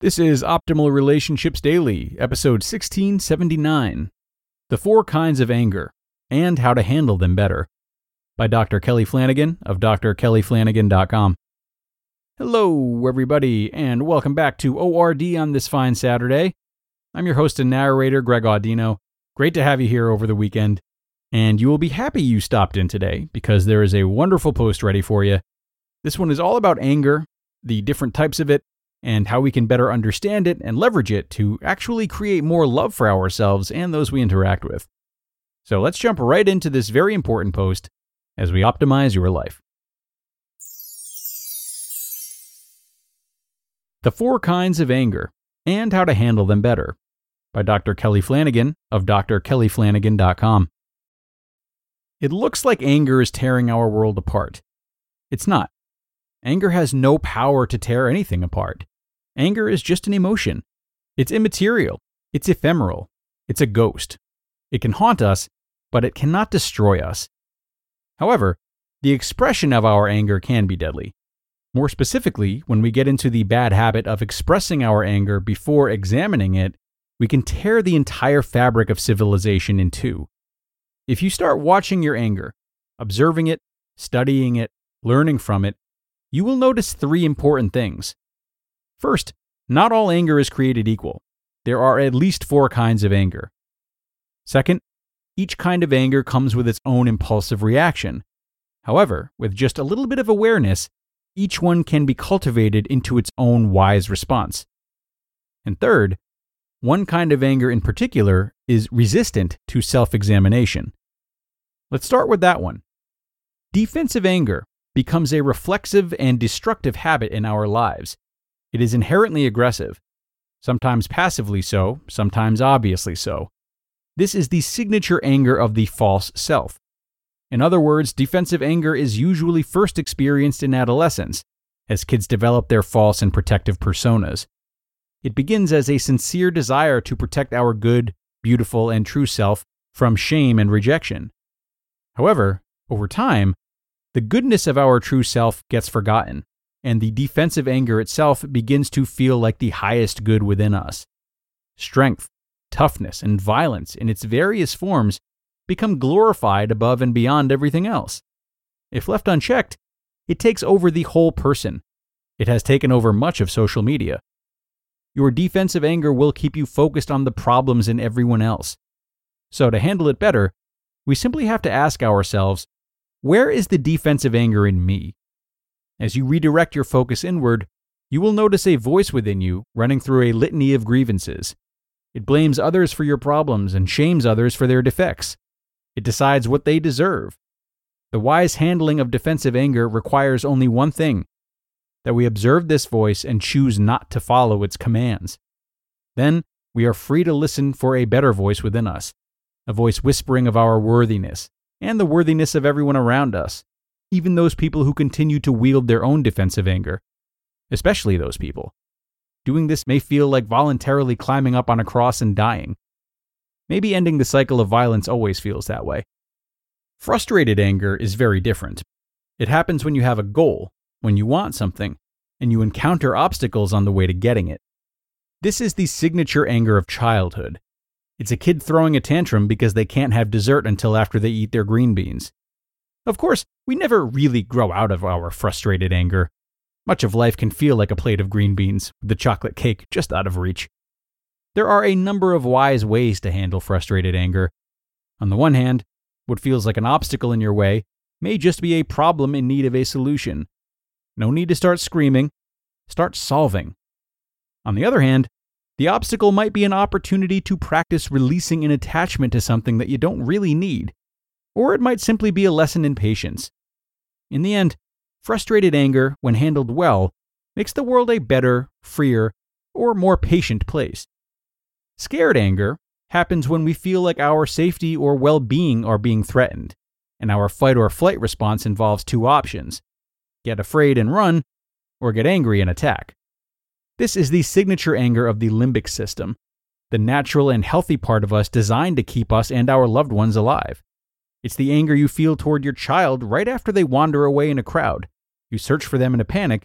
This is Optimal Relationships Daily, episode 1679, The Four Kinds of Anger, and How to Handle Them Better, by Dr. Kelly Flanagan of drkellyflanagan.com. Hello, everybody, and welcome back to ORD on this fine Saturday. I'm your host and narrator, Greg Audino. Great to have you here over the weekend, and you will be happy you stopped in today, because there is a wonderful post ready for you. This one is all about anger, the different types of it, and how we can better understand it and leverage it to actually create more love for ourselves and those we interact with. So let's jump right into this very important post as we optimize your life. The Four Kinds of Anger and How to Handle Them Better by Dr. Kelly Flanagan of drkellyflanagan.com. It looks like anger is tearing our world apart. It's not. Anger has no power to tear anything apart. Anger is just an emotion. It's immaterial. It's ephemeral. It's a ghost. It can haunt us, but it cannot destroy us. However, the expression of our anger can be deadly. More specifically, when we get into the bad habit of expressing our anger before examining it, we can tear the entire fabric of civilization in two. If you start watching your anger, observing it, studying it, learning from it, you will notice three important things. First, not all anger is created equal. There are at least four kinds of anger. Second, each kind of anger comes with its own impulsive reaction. However, with just a little bit of awareness, each one can be cultivated into its own wise response. And third, one kind of anger in particular is resistant to self-examination. Let's start with that one. Defensive anger becomes a reflexive and destructive habit in our lives. It is inherently aggressive, sometimes passively so, sometimes obviously so. This is the signature anger of the false self. In other words, defensive anger is usually first experienced in adolescence, as kids develop their false and protective personas. It begins as a sincere desire to protect our good, beautiful, and true self from shame and rejection. However, over time, the goodness of our true self gets forgotten, and the defensive anger itself begins to feel like the highest good within us. Strength, toughness, and violence in its various forms become glorified above and beyond everything else. If left unchecked, it takes over the whole person. It has taken over much of social media. Your defensive anger will keep you focused on the problems in everyone else. So to handle it better, we simply have to ask ourselves, where is the defensive anger in me? As you redirect your focus inward, you will notice a voice within you running through a litany of grievances. It blames others for your problems and shames others for their defects. It decides what they deserve. The wise handling of defensive anger requires only one thing, that we observe this voice and choose not to follow its commands. Then we are free to listen for a better voice within us, a voice whispering of our worthiness, and the worthiness of everyone around us, even those people who continue to wield their own defensive anger, especially those people. Doing this may feel like voluntarily climbing up on a cross and dying. Maybe ending the cycle of violence always feels that way. Frustrated anger is very different. It happens when you have a goal, when you want something, and you encounter obstacles on the way to getting it. This is the signature anger of childhood. It's a kid throwing a tantrum because they can't have dessert until after they eat their green beans. Of course, we never really grow out of our frustrated anger. Much of life can feel like a plate of green beans, with the chocolate cake just out of reach. There are a number of wise ways to handle frustrated anger. On the one hand, what feels like an obstacle in your way may just be a problem in need of a solution. No need to start screaming. Start solving. On the other hand, the obstacle might be an opportunity to practice releasing an attachment to something that you don't really need, or it might simply be a lesson in patience. In the end, frustrated anger, when handled well, makes the world a better, freer, or more patient place. Scared anger happens when we feel like our safety or well-being are being threatened, and our fight or flight response involves two options: get afraid and run, or get angry and attack. This is the signature anger of the limbic system, the natural and healthy part of us designed to keep us and our loved ones alive. It's the anger you feel toward your child right after they wander away in a crowd. You search for them in a panic,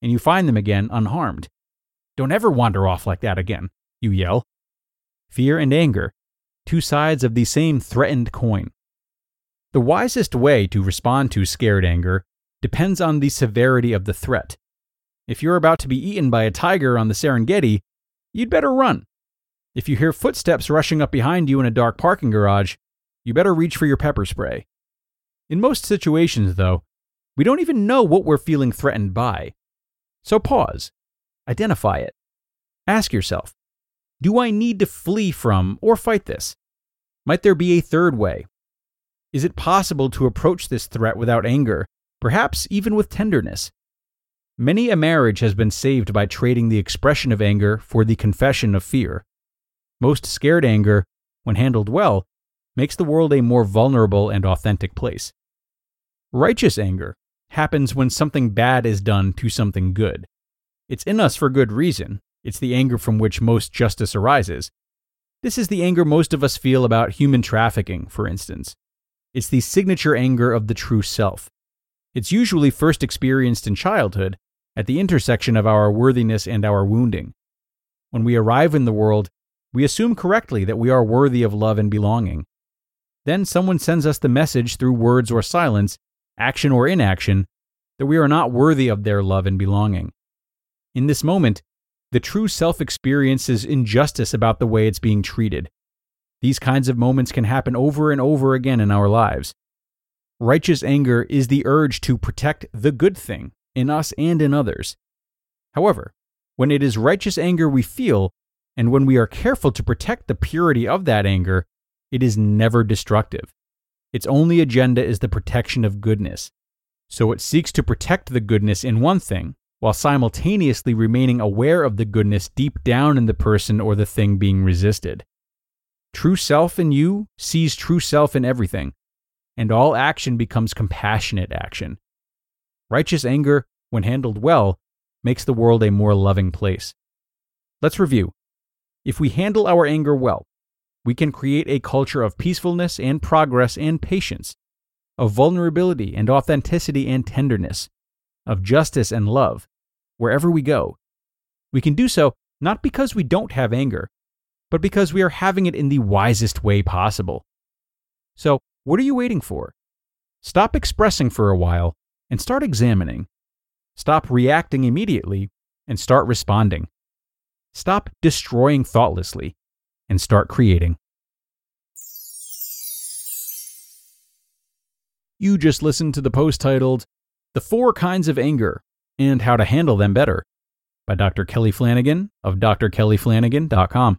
and you find them again unharmed. "Don't ever wander off like that again," you yell. Fear and anger, two sides of the same threatened coin. The wisest way to respond to scared anger depends on the severity of the threat. If you're about to be eaten by a tiger on the Serengeti, you'd better run. If you hear footsteps rushing up behind you in a dark parking garage, you better reach for your pepper spray. In most situations, though, we don't even know what we're feeling threatened by. So pause. Identify it. Ask yourself, do I need to flee from or fight this? Might there be a third way? Is it possible to approach this threat without anger, perhaps even with tenderness? Many a marriage has been saved by trading the expression of anger for the confession of fear. Most scared anger, when handled well, makes the world a more vulnerable and authentic place. Righteous anger happens when something bad is done to something good. It's in us for good reason. It's the anger from which most justice arises. This is the anger most of us feel about human trafficking, for instance. It's the signature anger of the true self. It's usually first experienced in childhood, at the intersection of our worthiness and our wounding. When we arrive in the world, we assume correctly that we are worthy of love and belonging. Then someone sends us the message through words or silence, action or inaction, that we are not worthy of their love and belonging. In this moment, the true self experiences injustice about the way it's being treated. These kinds of moments can happen over and over again in our lives. Righteous anger is the urge to protect the good thing in us and in others. However, when it is righteous anger we feel, and when we are careful to protect the purity of that anger, it is never destructive. Its only agenda is the protection of goodness. So it seeks to protect the goodness in one thing, while simultaneously remaining aware of the goodness deep down in the person or the thing being resisted. True self in you sees true self in everything, and all action becomes compassionate action. Righteous anger, when handled well, makes the world a more loving place. Let's review. If we handle our anger well, we can create a culture of peacefulness and progress and patience, of vulnerability and authenticity and tenderness, of justice and love, wherever we go. We can do so not because we don't have anger, but because we are having it in the wisest way possible. So, what are you waiting for? Stop expressing for a while and start examining. Stop reacting immediately and start responding. Stop destroying thoughtlessly and start creating. You just listened to the post titled, "The Four Kinds of Anger and How to Handle Them Better" by Dr. Kelly Flanagan of drkellyflanagan.com.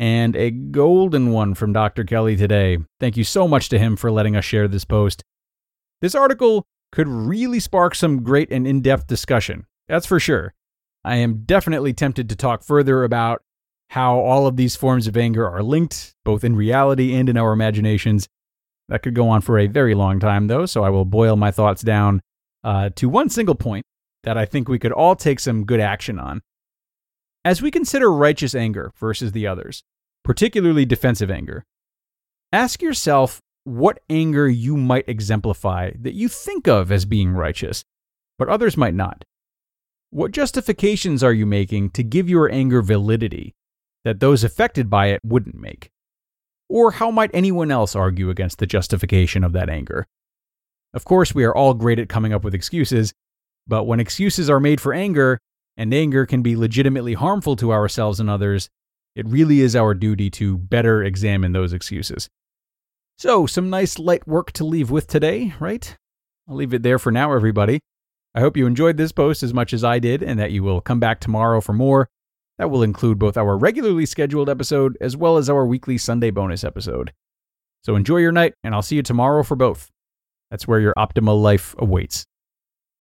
and a golden one from Dr. Kelly today. Thank you so much to him for letting us share this post. This article could really spark some great and in-depth discussion. That's for sure. I am definitely tempted to talk further about how all of these forms of anger are linked, both in reality and in our imaginations. That could go on for a very long time, though, so I will boil my thoughts down to one single point that I think we could all take some good action on. As we consider righteous anger versus the others, particularly defensive anger, ask yourself what anger you might exemplify that you think of as being righteous, but others might not. What justifications are you making to give your anger validity that those affected by it wouldn't make? Or how might anyone else argue against the justification of that anger? Of course, we are all great at coming up with excuses, but when excuses are made for anger, and anger can be legitimately harmful to ourselves and others, it really is our duty to better examine those excuses. So, some nice light work to leave with today, right? I'll leave it there for now, everybody. I hope you enjoyed this post as much as I did, and that you will come back tomorrow for more. That will include both our regularly scheduled episode as well as our weekly Sunday bonus episode. So enjoy your night, and I'll see you tomorrow for both. That's where your optimal life awaits.